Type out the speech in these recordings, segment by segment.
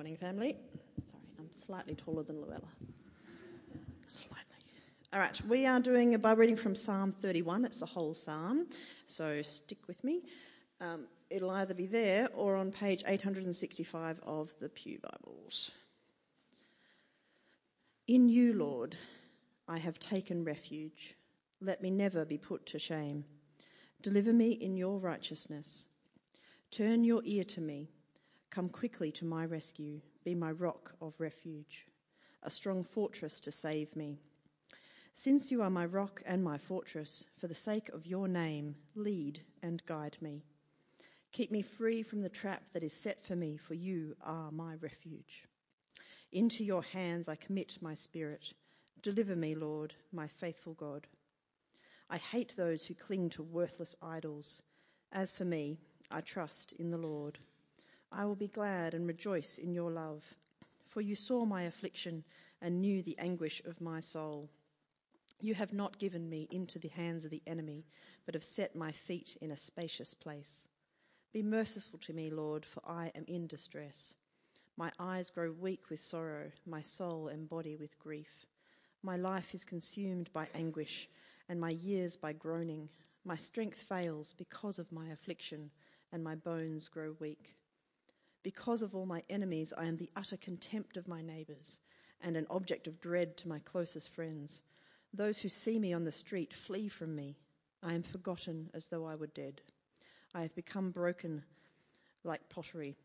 morning, family. Sorry, I'm slightly taller than Luella. Slightly. All right, we are doing a Bible reading from Psalm 31. It's the whole psalm, so stick with me. It'll either be there or on page 865 of the Pew Bibles. In you, Lord, I have taken refuge. Let me never be put to shame. Deliver me in your righteousness. Turn your ear to me. Come quickly to my rescue. Be my rock of refuge, a strong fortress to save me. Since you are my rock and my fortress, for the sake of your name, lead and guide me. Keep me free from the trap that is set for me, for you are my refuge. Into your hands I commit my spirit. Deliver me, Lord, my faithful God. I hate those who cling to worthless idols. As for me, I trust in the Lord. I will be glad and rejoice in your love, for you saw my affliction and knew the anguish of my soul. You have not given me into the hands of the enemy, but have set my feet in a spacious place. Be merciful to me, Lord, for I am in distress. My eyes grow weak with sorrow, my soul and body with grief. My life is consumed by anguish, and my years by groaning. My strength fails because of my affliction, and my bones grow weak. Because of all my enemies, I am the utter contempt of my neighbours, and an object of dread to my closest friends. Those who see me on the street flee from me. I am forgotten as though I were dead. I have become broken like pottery.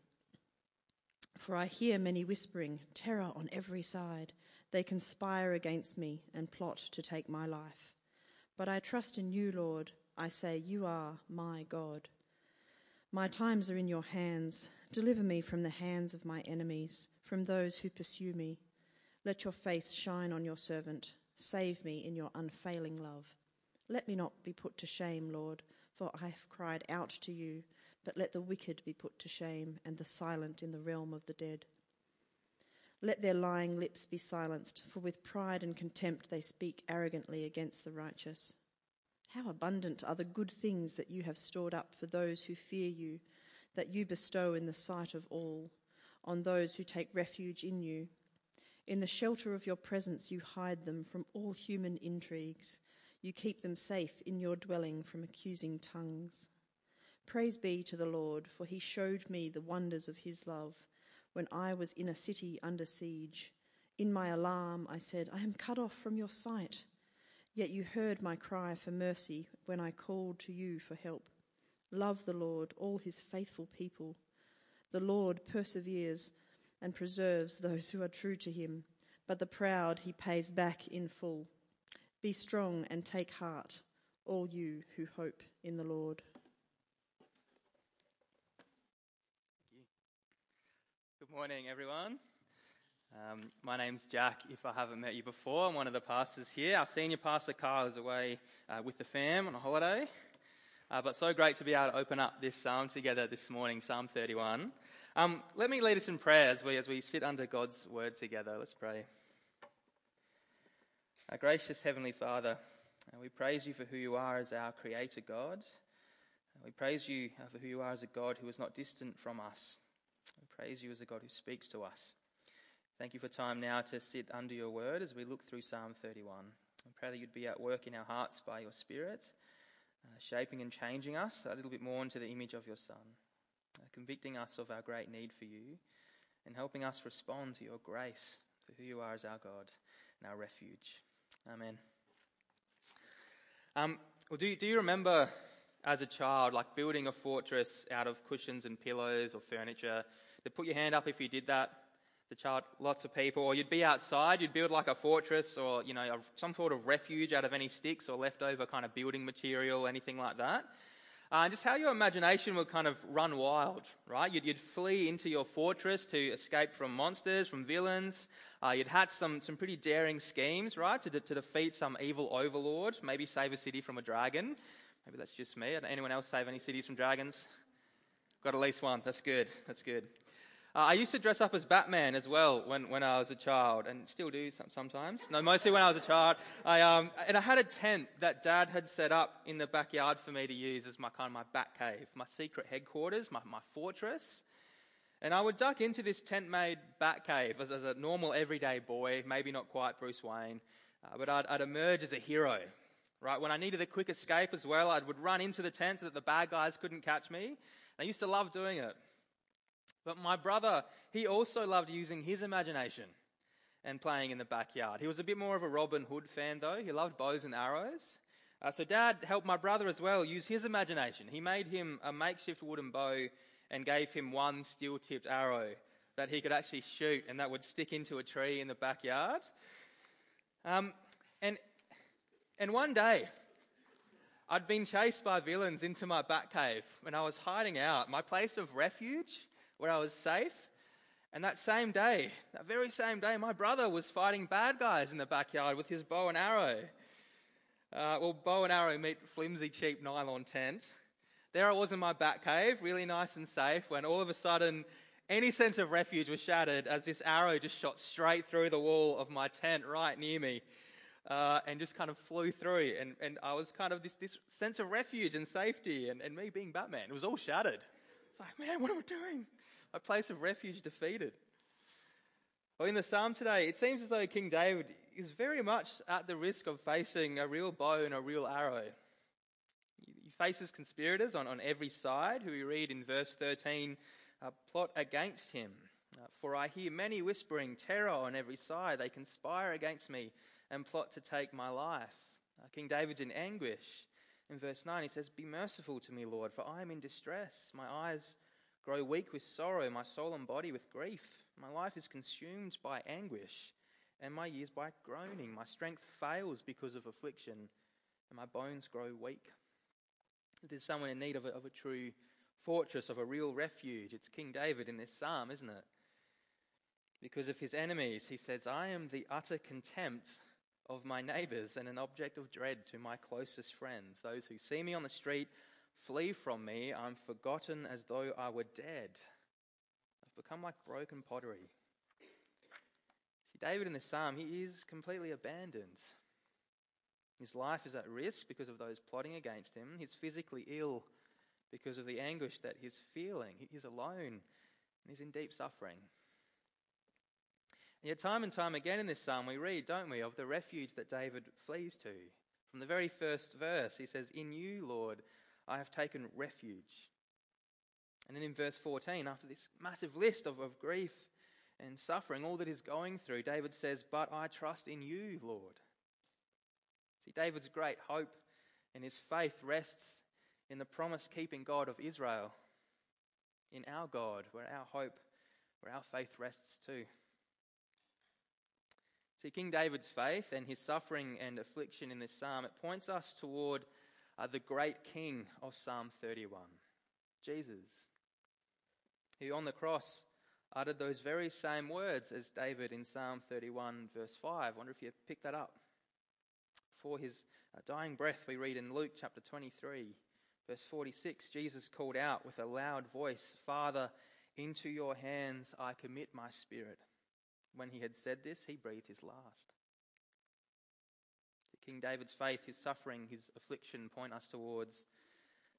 For I hear many whispering, terror on every side. They conspire against me and plot to take my life. But I trust in you, Lord. I say, you are my God. My times are in your hands. Deliver me from the hands of my enemies, from those who pursue me. Let your face shine on your servant. Save me in your unfailing love. Let me not be put to shame, Lord, for I have cried out to you, but let the wicked be put to shame and the silent in the realm of the dead. Let their lying lips be silenced, for with pride and contempt they speak arrogantly against the righteous. How abundant are the good things that you have stored up for those who fear you, that you bestow in the sight of all, on those who take refuge in you. In the shelter of your presence you hide them from all human intrigues. You keep them safe in your dwelling from accusing tongues. Praise be to the Lord, for he showed me the wonders of his love when I was in a city under siege. In my alarm I said, I am cut off from your sight. Yet you heard my cry for mercy when I called to you for help. Love the Lord, all his faithful people. The Lord perseveres and preserves those who are true to him, but the proud he pays back in full. Be strong and take heart, all you who hope in the Lord. Good morning, everyone. My name's Jack, if I haven't met you before. I'm one of the pastors here. Our senior pastor, Carl, is away with the fam on a holiday, but so great to be able to open up this psalm together this morning, Psalm 31. Let me lead us in prayer as we sit under God's word together. Let's pray. Our gracious Heavenly Father, we praise you for who you are as our Creator God. We praise you for who you are as a God who is not distant from us. We praise you as a God who speaks to us. Thank you for time now to sit under your word as we look through Psalm 31. I pray that you'd be at work in our hearts by your Spirit, shaping and changing us a little bit more into the image of your Son, convicting us of our great need for you and helping us respond to your grace for who you are as our God and our refuge. Amen. Well, do you remember as a child, like building a fortress out of cushions and pillows or furniture? They'd put your hand up if you did that, the child, lots of people, or you'd be outside, you'd build like a fortress or, you know, some sort of refuge out of any sticks or leftover kind of building material, anything like that. Just how your imagination would kind of run wild, right? You'd flee into your fortress to escape from monsters, from villains. You'd hatch some pretty daring schemes, right, to defeat some evil overlord, maybe save a city from a dragon. Maybe that's just me. Anyone else save any cities from dragons? Got at least one. That's good. That's good. I used to dress up as Batman as well when I was a child, and still do sometimes. No, mostly when I was a child. I had a tent that Dad had set up in the backyard for me to use as my kind of my bat cave, my secret headquarters, my fortress. And I would duck into this tent-made bat cave as a normal everyday boy, maybe not quite Bruce Wayne, but I'd emerge as a hero. Right, when I needed a quick escape as well, I would run into the tent so that the bad guys couldn't catch me. And I used to love doing it. But my brother, he also loved using his imagination and playing in the backyard. He was a bit more of a Robin Hood fan though. He loved bows and arrows. So Dad helped my brother as well use his imagination. He made him a makeshift wooden bow and gave him one steel-tipped arrow that he could actually shoot, and that would stick into a tree in the backyard. And one day, I'd been chased by villains into my Batcave when I was hiding out, my place of refuge, where I was safe. And that same day, that very same day, my brother was fighting bad guys in the backyard with his bow and arrow. Bow and arrow meet flimsy, cheap nylon tent. There I was in my Batcave, really nice and safe, when all of a sudden, any sense of refuge was shattered as this arrow just shot straight through the wall of my tent right near me. And just kind of flew through, and I was kind of this sense of refuge and safety, and me being Batman, it was all shattered. It's like, man, what am I doing? My place of refuge defeated. Well, in the psalm today, it seems as though King David is very much at the risk of facing a real bow and a real arrow. He faces conspirators on every side, who we read in verse 13, plot against him. For I hear many whispering terror on every side, they conspire against me and plot to take my life. King David's in anguish. In verse 9 he says, "Be merciful to me, Lord, for I am in distress. My eyes grow weak with sorrow, my soul and body with grief. My life is consumed by anguish, and my years by groaning. My strength fails because of affliction, and my bones grow weak." There's someone in need of a true fortress, of a real refuge. It's King David in this psalm, isn't it? Because of his enemies, he says, "I am the utter contempt of my neighbours and an object of dread to my closest friends. Those who see me on the street flee from me. I'm forgotten as though I were dead. I've become like broken pottery." See, David in the psalm, he is completely abandoned. His life is at risk because of those plotting against him. He's physically ill because of the anguish that he's feeling. He's alone and he's in deep suffering. Yet time and time again in this psalm we read, don't we, of the refuge that David flees to. From the very first verse he says, "In you, Lord, I have taken refuge." And then in verse 14, after this massive list of grief and suffering, all that he's going through, David says, "But I trust in you, Lord." See, David's great hope and his faith rests in the promise-keeping God of Israel, in our God, where our hope, where our faith rests too. See, King David's faith and his suffering and affliction in this psalm, it points us toward the great King of Psalm 31, Jesus, who on the cross uttered those very same words as David in Psalm 31 verse 5. I wonder if you picked that up. For his dying breath, we read in Luke chapter 23 verse 46, Jesus called out with a loud voice, "Father, into your hands I commit my spirit." When he had said this, he breathed his last. King David's faith, his suffering, his affliction point us towards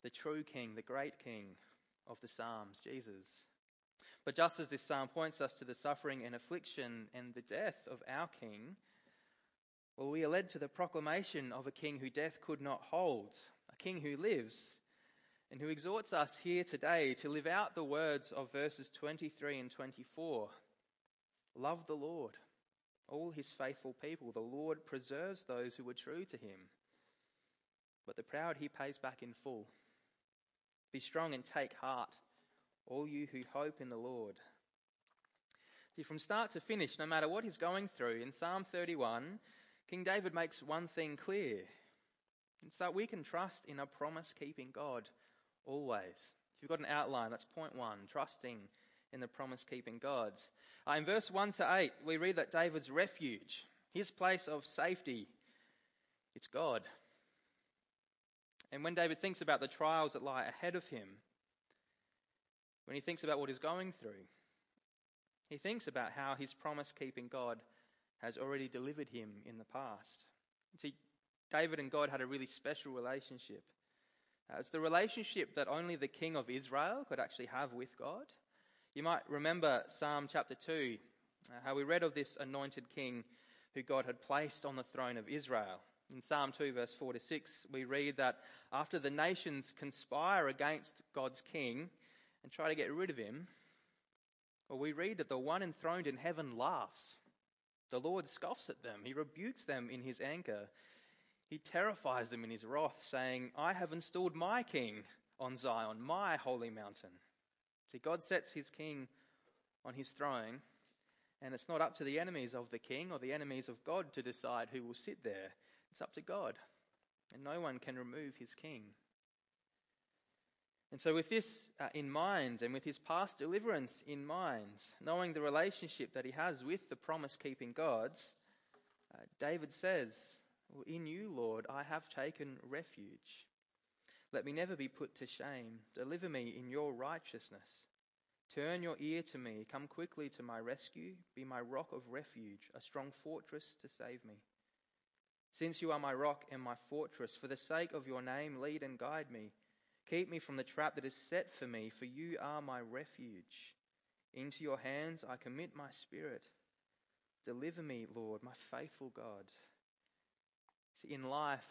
the true King, the great King of the Psalms, Jesus. But just as this psalm points us to the suffering and affliction and the death of our King, well, we are led to the proclamation of a King who death could not hold, a King who lives, and who exhorts us here today to live out the words of verses 23 and 24. "Love the Lord, all his faithful people. The Lord preserves those who are true to him, but the proud he pays back in full. Be strong and take heart, all you who hope in the Lord." See, from start to finish, no matter what he's going through, in Psalm 31, King David makes one thing clear. It's that we can trust in a promise-keeping God always. If you've got an outline, that's point one, trusting in the promise-keeping God's. In verse 1 to 8, we read that David's refuge, his place of safety, it's God. And when David thinks about the trials that lie ahead of him, when he thinks about what he's going through, he thinks about how his promise-keeping God has already delivered him in the past. See, David and God had a really special relationship. It's the relationship that only the King of Israel could actually have with God. You might remember Psalm chapter 2, how we read of this anointed king who God had placed on the throne of Israel. In Psalm 2 verse 4 to 6, we read that after the nations conspire against God's king and try to get rid of him, well, we read that the one enthroned in heaven laughs. The Lord scoffs at them. He rebukes them in his anger. He terrifies them in his wrath, saying, I have installed my king on Zion, my holy mountain. See, God sets his king on his throne, and it's not up to the enemies of the king or the enemies of God to decide who will sit there. It's up to God, and no one can remove his king. And so with this in mind, and with his past deliverance in mind, knowing the relationship that he has with the promise-keeping gods, David says, well, in you, Lord, I have taken refuge. Let me never be put to shame. Deliver me in your righteousness. Turn your ear to me. Come quickly to my rescue. Be my rock of refuge, a strong fortress to save me. Since you are my rock and my fortress, for the sake of your name, lead and guide me. Keep me from the trap that is set for me, for you are my refuge. Into your hands I commit my spirit. Deliver me, Lord, my faithful God. See, in life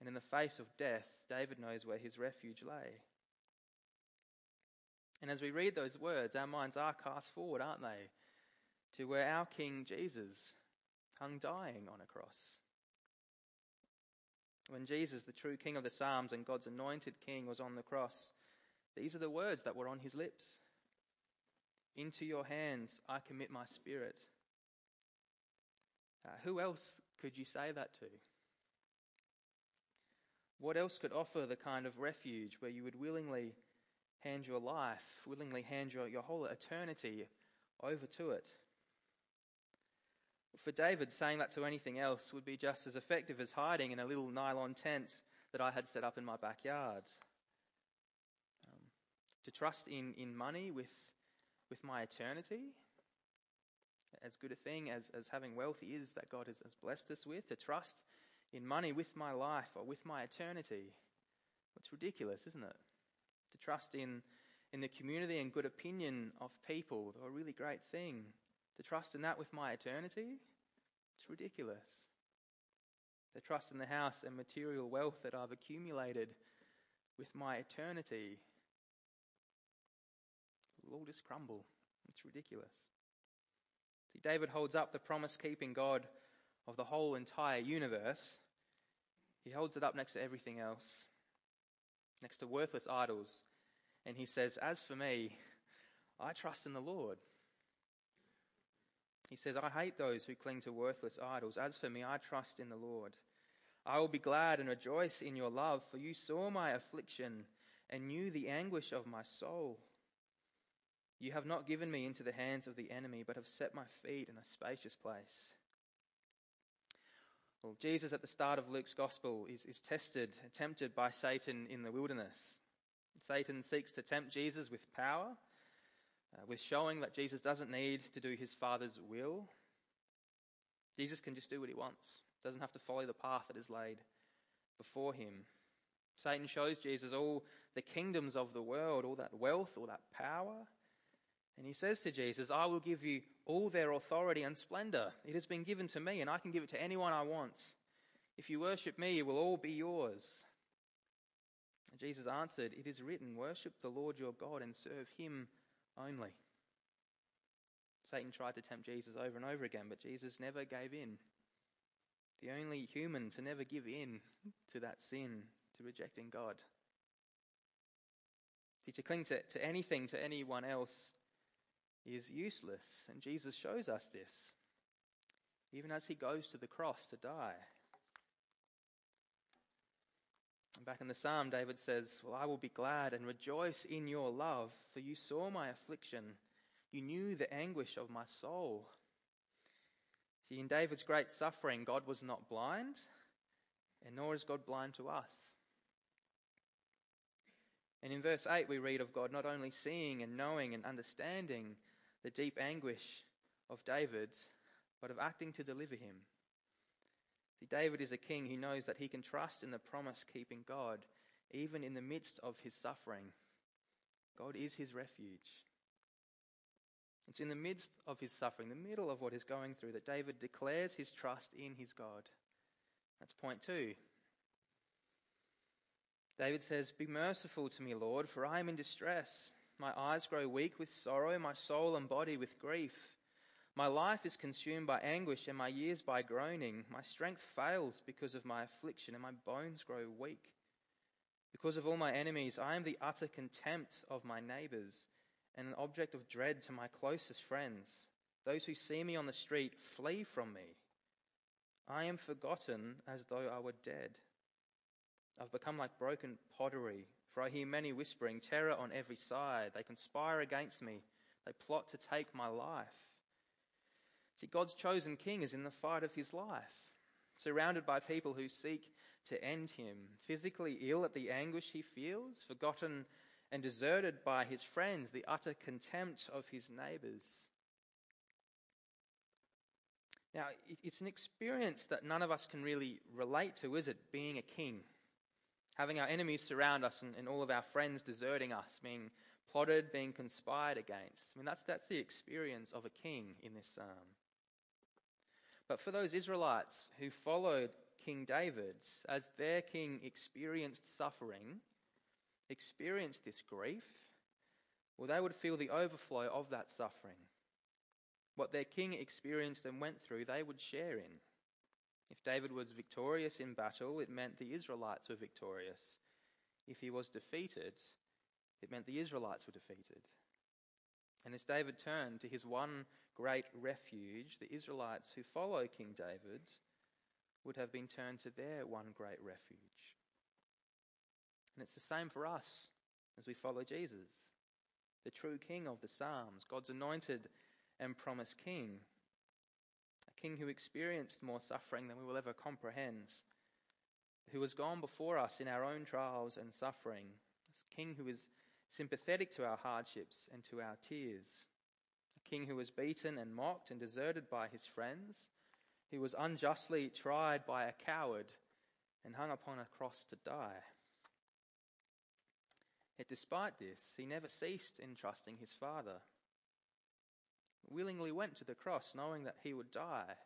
and in the face of death, David knows where his refuge lay. And as we read those words, our minds are cast forward, aren't they, to where our King Jesus hung dying on a cross. When Jesus, the true King of the Psalms and God's anointed King, was on the cross, these are the words that were on his lips. Into your hands I commit my spirit. Who else could you say that to? What else could offer the kind of refuge where you would willingly hand your life, willingly hand your whole eternity over to it? For David, saying that to anything else would be just as effective as hiding in a little nylon tent that I had set up in my backyard. To trust in money with my eternity, as good a thing as having wealth is that God has blessed us with, to trust in money with my life or with my eternity, it's ridiculous, isn't it? To trust in the community and good opinion of people, a really great thing. To trust in that with my eternity, it's ridiculous. To trust in the house and material wealth that I've accumulated with my eternity, it'll all just crumble. It's ridiculous. See, David holds up the promise-keeping God of the whole entire universe. He holds it up next to everything else, next to worthless idols. And he says, as for me, I trust in the Lord. He says, I hate those who cling to worthless idols. As for me, I trust in the Lord. I will be glad and rejoice in your love, for you saw my affliction and knew the anguish of my soul. You have not given me into the hands of the enemy, but have set my feet in a spacious place. Well, Jesus at the start of Luke's gospel is tempted by Satan in the wilderness. Satan seeks to tempt Jesus with power, with showing that Jesus doesn't need to do his Father's will. Jesus can just do what he wants. Doesn't have to follow the path that is laid before him. Satan shows Jesus all the kingdoms of the world, all that wealth, all that power. And he says to Jesus, I will give you all their authority and splendor. It has been given to me, and I can give it to anyone I want. If you worship me, it will all be yours. And Jesus answered, it is written, worship the Lord your God and serve him only. Satan tried to tempt Jesus over and over again, but Jesus never gave in. The only human to never give in to that sin, to rejecting God. To cling to anything, to anyone else, is useless. And Jesus shows us this, even as he goes to the cross to die. And back in the psalm, David says, well, I will be glad and rejoice in your love, for you saw my affliction. You knew the anguish of my soul. See, in David's great suffering, God was not blind, and nor is God blind to us. And in verse 8, we read of God not only seeing and knowing and understanding the deep anguish of David, but of acting to deliver him. See, David is a king who knows that he can trust in the promise-keeping God, even in the midst of his suffering. God is his refuge. It's in the midst of his suffering, the middle of what he's going through, that David declares his trust in his God. That's point two. David says, "Be merciful to me, Lord, for I am in distress. My eyes grow weak with sorrow, my soul and body with grief. My life is consumed by anguish and my years by groaning. My strength fails because of my affliction and my bones grow weak. Because of all my enemies, I am the utter contempt of my neighbors and an object of dread to my closest friends. Those who see me on the street flee from me. I am forgotten as though I were dead. I've become like broken pottery, for I hear many whispering, terror on every side. They conspire against me. They plot to take my life." See, God's chosen king is in the fight of his life, surrounded by people who seek to end him, physically ill at the anguish he feels, forgotten and deserted by his friends, the utter contempt of his neighbours. Now, it's an experience that none of us can really relate to, is it, being a king? Having our enemies surround us and all of our friends deserting us, being plotted, being conspired against. I mean, that's the experience of a king in this psalm. But for those Israelites who followed King David, as their king experienced suffering, experienced this grief, well, they would feel the overflow of that suffering. What their king experienced and went through, they would share in. If David was victorious in battle, it meant the Israelites were victorious. If he was defeated, it meant the Israelites were defeated. And as David turned to his one great refuge, the Israelites who follow King David would have been turned to their one great refuge. And it's the same for us as we follow Jesus, the true King of the Psalms, God's anointed and promised King, a King who experienced more suffering than we will ever comprehend, who has gone before us in our own trials and suffering, a King who is sympathetic to our hardships and to our tears, a king who was beaten and mocked and deserted by his friends, who was unjustly tried by a coward and hung upon a cross to die. Yet despite this, he never ceased in trusting his Father. He willingly went to the cross knowing that he would die,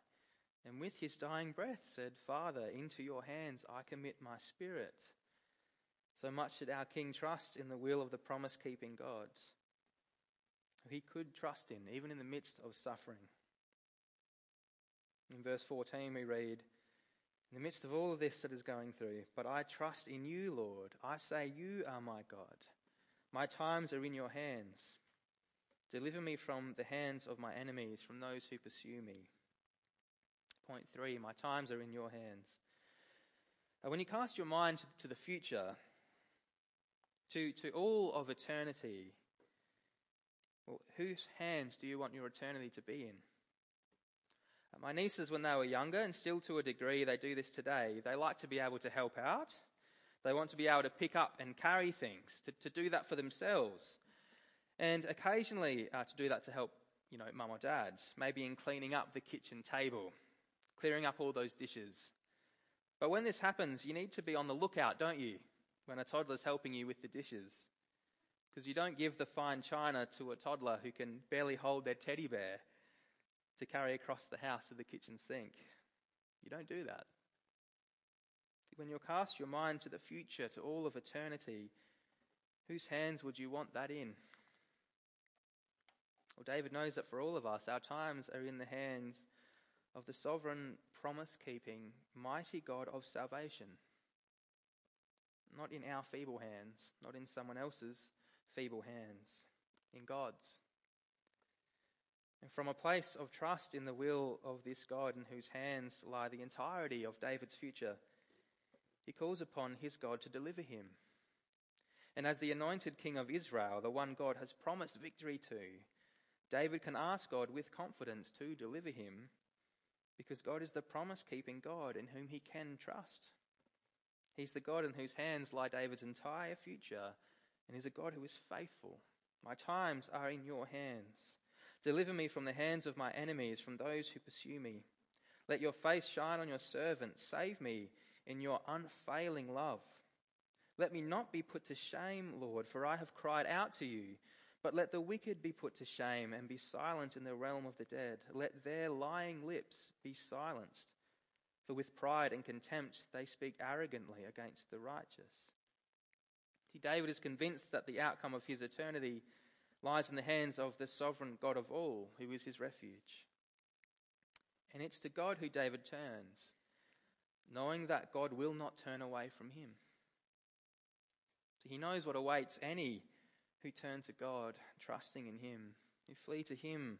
and with his dying breath said, "Father, into your hands I commit my spirit." So much did our King trust in the will of the promise-keeping God, who he could trust in, even in the midst of suffering. In verse 14 we read, "In the midst of all of this that is going through, but I trust in you, Lord. I say you are my God. My times are in your hands. Deliver me from the hands of my enemies, from those who pursue me." Point 3, my times are in your hands. Now, when you cast your mind to the future, to all of eternity, well, whose hands do you want your eternity to be in? My nieces, when they were younger, and still to a degree they do this today, they like to be able to help out. They want to be able to pick up and carry things, to do that for themselves. And occasionally to do that to help, you know, mum or dad, maybe in cleaning up the kitchen table, clearing up all those dishes. But when this happens, you need to be on the lookout, don't you, when a toddler's helping you with the dishes? Because you don't give the fine china to a toddler who can barely hold their teddy bear to carry across the house to the kitchen sink. You don't do that. When you cast your mind to the future, to all of eternity, whose hands would you want that in? Well, David knows that for all of us, our times are in the hands of the sovereign, promise-keeping, mighty God of salvation. Not in our feeble hands, not in someone else's feeble hands, in God's. And from a place of trust in the will of this God in whose hands lie the entirety of David's future, he calls upon his God to deliver him. And as the anointed King of Israel, the one God has promised victory to, David can ask God with confidence to deliver him, because God is the promise-keeping God in whom he can trust. He's the God in whose hands lie David's entire future, and he's a God who is faithful. My times are in your hands. Deliver me from the hands of my enemies, from those who pursue me. Let your face shine on your servant. Save me in your unfailing love. Let me not be put to shame, Lord, for I have cried out to you. But let the wicked be put to shame and be silent in the realm of the dead. Let their lying lips be silenced. For with pride and contempt they speak arrogantly against the righteous. See, David is convinced that the outcome of his eternity lies in the hands of the sovereign God of all, who is his refuge. And it's to God who David turns, knowing that God will not turn away from him. So he knows what awaits any who turn to God, trusting in him, who flee to him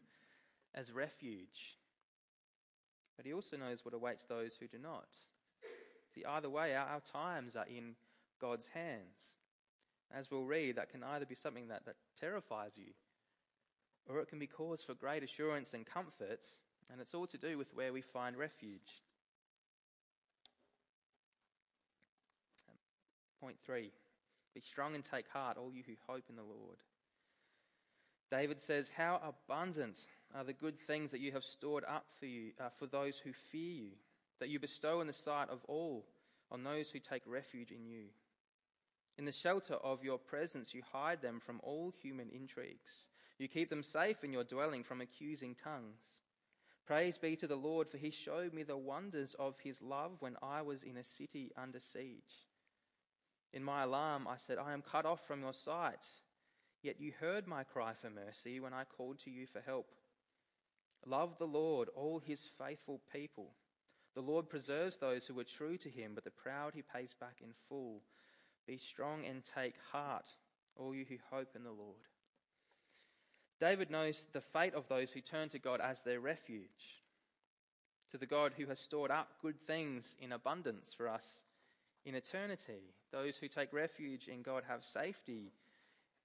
as refuge. But he also knows what awaits those who do not. See, either way, our times are in God's hands. As we'll read, that can either be something that terrifies you, or it can be cause for great assurance and comfort, and it's all to do with where we find refuge. Point 3, be strong and take heart, all you who hope in the Lord. David says, how abundant are the good things that you have stored up for you, for those who fear you, that you bestow in the sight of all on those who take refuge in you. In the shelter of your presence, you hide them from all human intrigues. You keep them safe in your dwelling from accusing tongues. Praise be to the Lord, for he showed me the wonders of his love when I was in a city under siege. In my alarm, I said, I am cut off from your sight. Yet you heard my cry for mercy when I called to you for help. Love the Lord, all his faithful people. The Lord preserves those who are true to him, but the proud he pays back in full. Be strong and take heart, all you who hope in the Lord. David knows the fate of those who turn to God as their refuge, to the God who has stored up good things in abundance for us in eternity. Those who take refuge in God have safety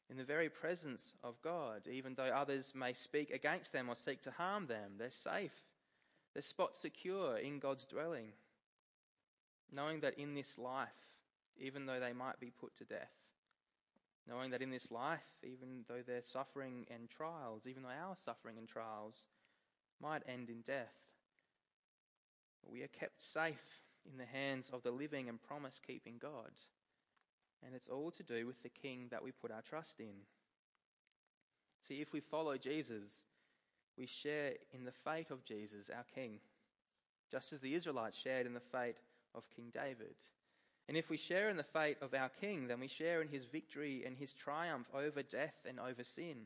in the very presence of God. Even though others may speak against them or seek to harm them, they're safe. Their spot's secure in God's dwelling, knowing that in this life, even though they might be put to death, knowing that in this life, even though their suffering and trials, even though our suffering and trials might end in death, we are kept safe in the hands of the living and promise-keeping God. And it's all to do with the King that we put our trust in. See, if we follow Jesus, we share in the fate of Jesus, our King, just as the Israelites shared in the fate of King David. And if we share in the fate of our King, then we share in his victory and his triumph over death and over sin.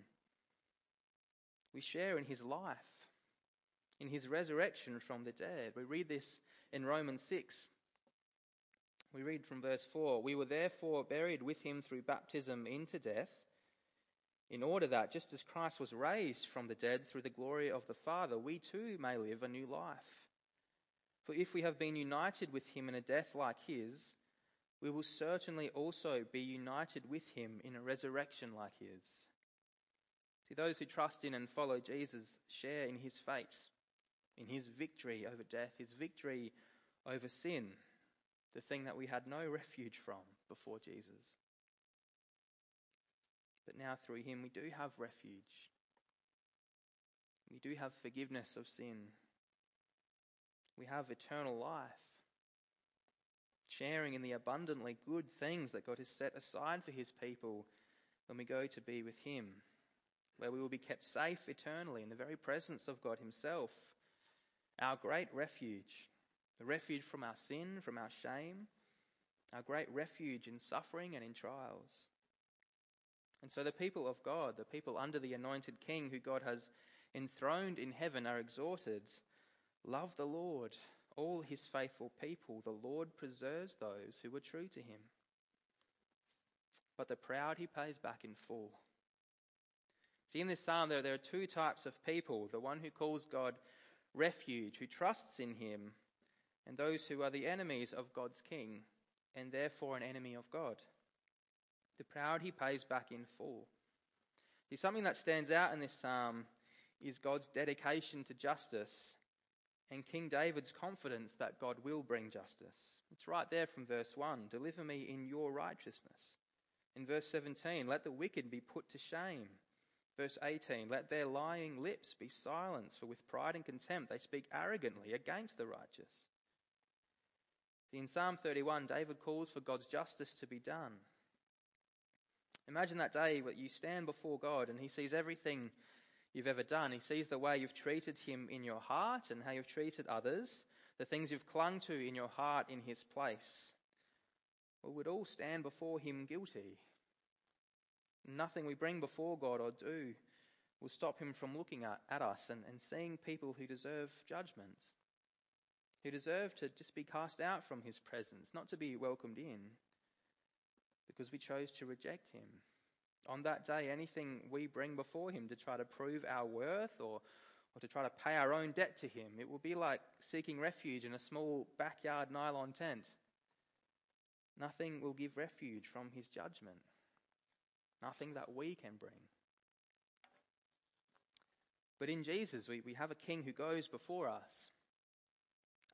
We share in his life, in his resurrection from the dead. We read this in Romans 6. We read from verse 4, we were therefore buried with him through baptism into death, in order that, just as Christ was raised from the dead through the glory of the Father, we too may live a new life. For if we have been united with him in a death like his, we will certainly also be united with him in a resurrection like his. See, those who trust in and follow Jesus share in his fate, in his victory over death, his victory over sin, the thing that we had no refuge from before Jesus. But now through him we do have refuge. We do have forgiveness of sin. We have eternal life, sharing in the abundantly good things that God has set aside for his people when we go to be with him, where we will be kept safe eternally in the very presence of God himself, our great refuge. The refuge from our sin, from our shame, our great refuge in suffering and in trials. And so the people of God, the people under the anointed King who God has enthroned in heaven, are exhorted, love the Lord, all his faithful people. The Lord preserves those who are true to him. But the proud he pays back in full. See, in this psalm there are two types of people. The one who calls God refuge, who trusts in him, and those who are the enemies of God's King, and therefore an enemy of God. The proud he pays back in full. See, something that stands out in this psalm is God's dedication to justice and King David's confidence that God will bring justice. It's right there from verse 1, deliver me in your righteousness. In verse 17, let the wicked be put to shame. Verse 18, let their lying lips be silenced, for with pride and contempt they speak arrogantly against the righteous. In Psalm 31, David calls for God's justice to be done. Imagine that day where you stand before God and he sees everything you've ever done. He sees the way you've treated him in your heart and how you've treated others, the things you've clung to in your heart in his place. Well, we'd all stand before him guilty. Nothing we bring before God or do will stop him from looking at us and seeing people who deserve judgment, who deserve to just be cast out from his presence, not to be welcomed in, because we chose to reject him. On that day, anything we bring before him to try to prove our worth or to try to pay our own debt to him, it will be like seeking refuge in a small backyard nylon tent. Nothing will give refuge from his judgment. Nothing that we can bring. But in Jesus, we have a king who goes before us,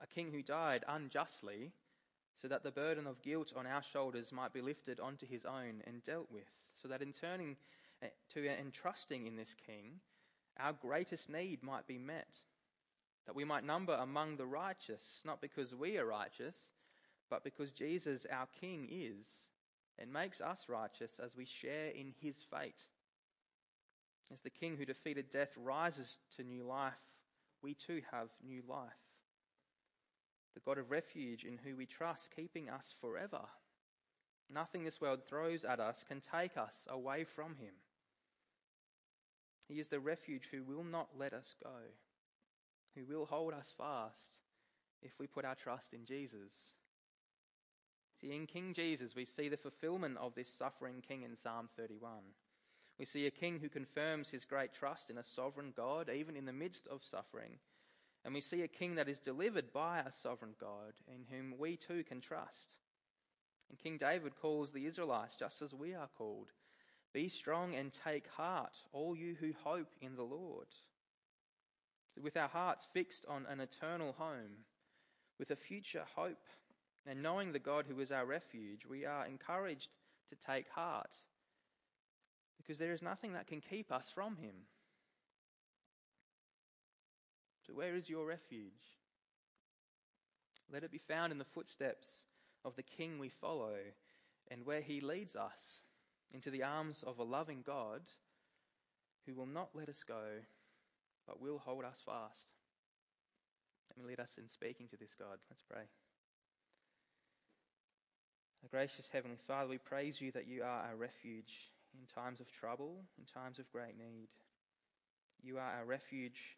a king who died unjustly so that the burden of guilt on our shoulders might be lifted onto his own and dealt with, so that in turning to and trusting in this king, our greatest need might be met, that we might number among the righteous, not because we are righteous, but because Jesus, our king, is, and makes us righteous as we share in his fate. As the king who defeated death rises to new life, we too have new life. The God of refuge in who we trust, keeping us forever. Nothing this world throws at us can take us away from him. He is the refuge who will not let us go, who will hold us fast if we put our trust in Jesus. See, in King Jesus, we see the fulfillment of this suffering king in Psalm 31. We see a king who confirms his great trust in a sovereign God, even in the midst of suffering. And we see a king that is delivered by a sovereign God, in whom we too can trust. And King David calls the Israelites, just as we are called, "Be strong and take heart, all you who hope in the Lord." So with our hearts fixed on an eternal home, with a future hope, and knowing the God who is our refuge, we are encouraged to take heart, because there is nothing that can keep us from him. So where is your refuge? Let it be found in the footsteps of the king we follow, and where he leads us, into the arms of a loving God who will not let us go, but will hold us fast. Let me lead us in speaking to this God. Let's pray. Our gracious Heavenly Father, we praise you that you are our refuge in times of trouble, in times of great need. You are our refuge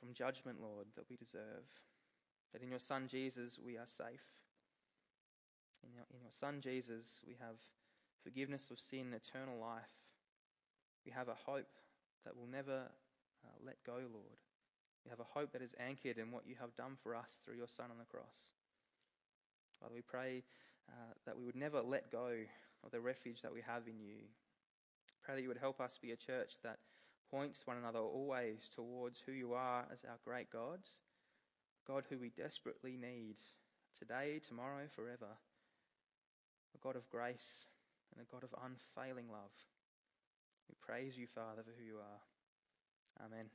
from judgment, Lord, that we deserve. That in your Son Jesus we are safe. In your Son Jesus we have forgiveness of sin, eternal life. We have a hope that will never let go, Lord. We have a hope that is anchored in what you have done for us through your Son on the cross. Father, we pray that we would never let go of the refuge that we have in you. Pray that you would help us be a church that points one another always towards who you are as our great God, God who we desperately need today, tomorrow, forever, a God of grace and a God of unfailing love. We praise you, Father, for who you are. Amen.